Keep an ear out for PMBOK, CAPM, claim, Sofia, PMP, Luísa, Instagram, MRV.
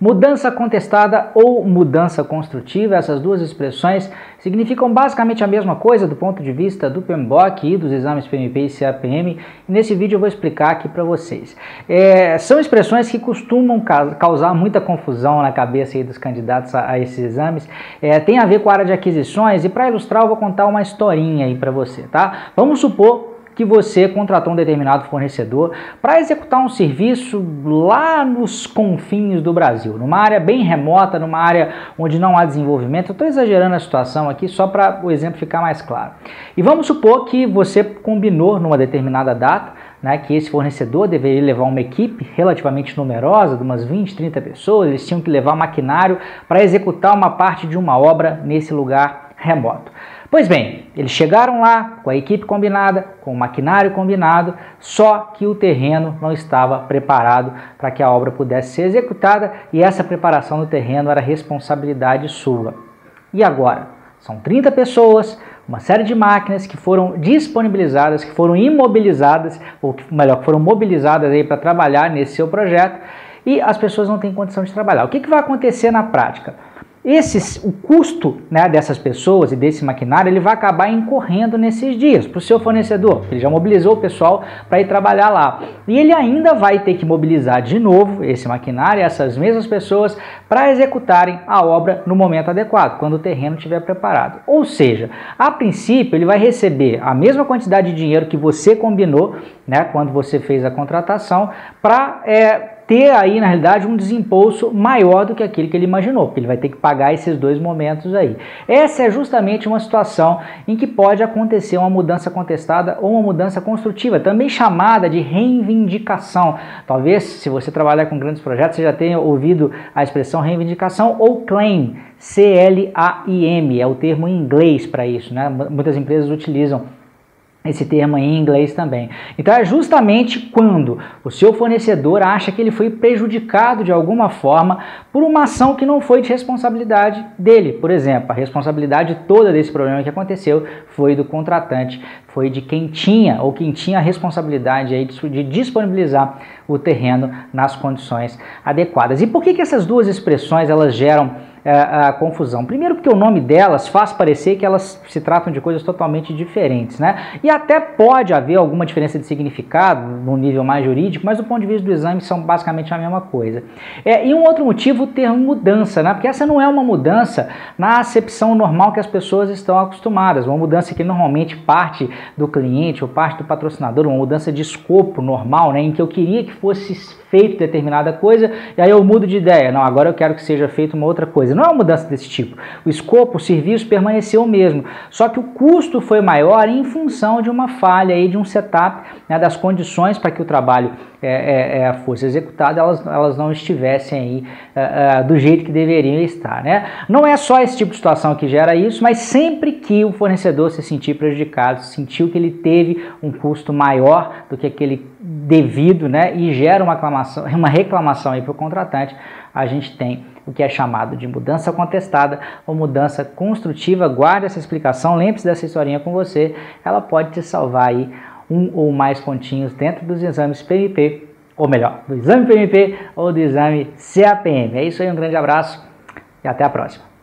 Mudança contestada ou mudança construtiva, essas duas expressões significam basicamente a mesma coisa do ponto de vista do PMBOK e dos exames PMP e CAPM. E nesse vídeo eu vou explicar aqui para vocês. São expressões que costumam causar muita confusão na cabeça aí dos candidatos a esses exames. Tem a ver com a área de aquisições e para ilustrar eu vou contar uma historinha aí para você, tá? Vamos supor que você contratou um determinado fornecedor para executar um serviço lá nos confins do Brasil, numa área bem remota, numa área onde não há desenvolvimento. Eu estou exagerando a situação aqui só para o exemplo ficar mais claro. E vamos supor que você combinou numa determinada data, né, que esse fornecedor deveria levar uma equipe relativamente numerosa, de umas 20, 30 pessoas. Eles tinham que levar maquinário para executar uma parte de uma obra nesse lugar remoto. Pois bem, eles chegaram lá com a equipe combinada, com o maquinário combinado, só que o terreno não estava preparado para que a obra pudesse ser executada e essa preparação do terreno era responsabilidade sua. E agora? São 30 pessoas, uma série de máquinas que foram disponibilizadas, que foram imobilizadas, ou melhor, que foram mobilizadas aí para trabalhar nesse seu projeto e as pessoas não têm condição de trabalhar. O que vai acontecer na prática? O custo, né, dessas pessoas e desse maquinário, ele vai acabar incorrendo nesses dias para o seu fornecedor. Ele já mobilizou o pessoal para ir trabalhar lá. E ele ainda vai ter que mobilizar de novo esse maquinário, essas mesmas pessoas, para executarem a obra no momento adequado, quando o terreno estiver preparado. Ou seja, a princípio ele vai receber a mesma quantidade de dinheiro que você combinou, né, quando você fez a contratação, para ter aí, na realidade, um desembolso maior do que aquele que ele imaginou, porque ele vai ter que pagar esses dois momentos aí. Essa é justamente uma situação em que pode acontecer uma mudança contestada ou uma mudança construtiva, também chamada de reivindicação. Talvez, se você trabalhar com grandes projetos, você já tenha ouvido a expressão reivindicação ou claim, C-L-A-I-M, é o termo em inglês para isso, né? Muitas empresas utilizam esse termo em inglês também. Então é justamente quando o seu fornecedor acha que ele foi prejudicado de alguma forma por uma ação que não foi de responsabilidade dele. Por exemplo, a responsabilidade toda desse problema que aconteceu foi do contratante, foi de quem tinha a responsabilidade aí de disponibilizar o terreno nas condições adequadas. E por que essas duas expressões elas geram a confusão? Primeiro porque o nome delas faz parecer que elas se tratam de coisas totalmente diferentes, né? E até pode haver alguma diferença de significado no nível mais jurídico, mas do ponto de vista do exame são basicamente a mesma coisa. E um outro motivo, o termo mudança, né? Porque essa não é uma mudança na acepção normal que as pessoas estão acostumadas, uma mudança que normalmente parte do cliente ou parte do patrocinador, uma mudança de escopo normal, né? Em que eu queria que fosse feito determinada coisa e aí eu mudo de ideia, não, agora eu quero que seja feito uma outra coisa. Não é uma mudança desse tipo. O escopo, o serviço permaneceu o mesmo, só que o custo foi maior em função de uma falha aí, de um setup, né, das condições para que o trabalho fosse executado, elas não estivessem aí do jeito que deveriam estar, né? Não é só esse tipo de situação que gera isso, mas sempre que o fornecedor se sentir prejudicado, sentiu que ele teve um custo maior do que aquele devido, né, e gera uma reclamação aí para o contratante, a gente tem o que é chamado de mudança contestada ou mudança construtiva. Guarde essa explicação, lembre-se dessa historinha com você, ela pode te salvar aí um ou mais pontinhos dentro dos exames PMP, ou melhor, do exame PMP ou do exame CAPM. É isso aí, um grande abraço e até a próxima.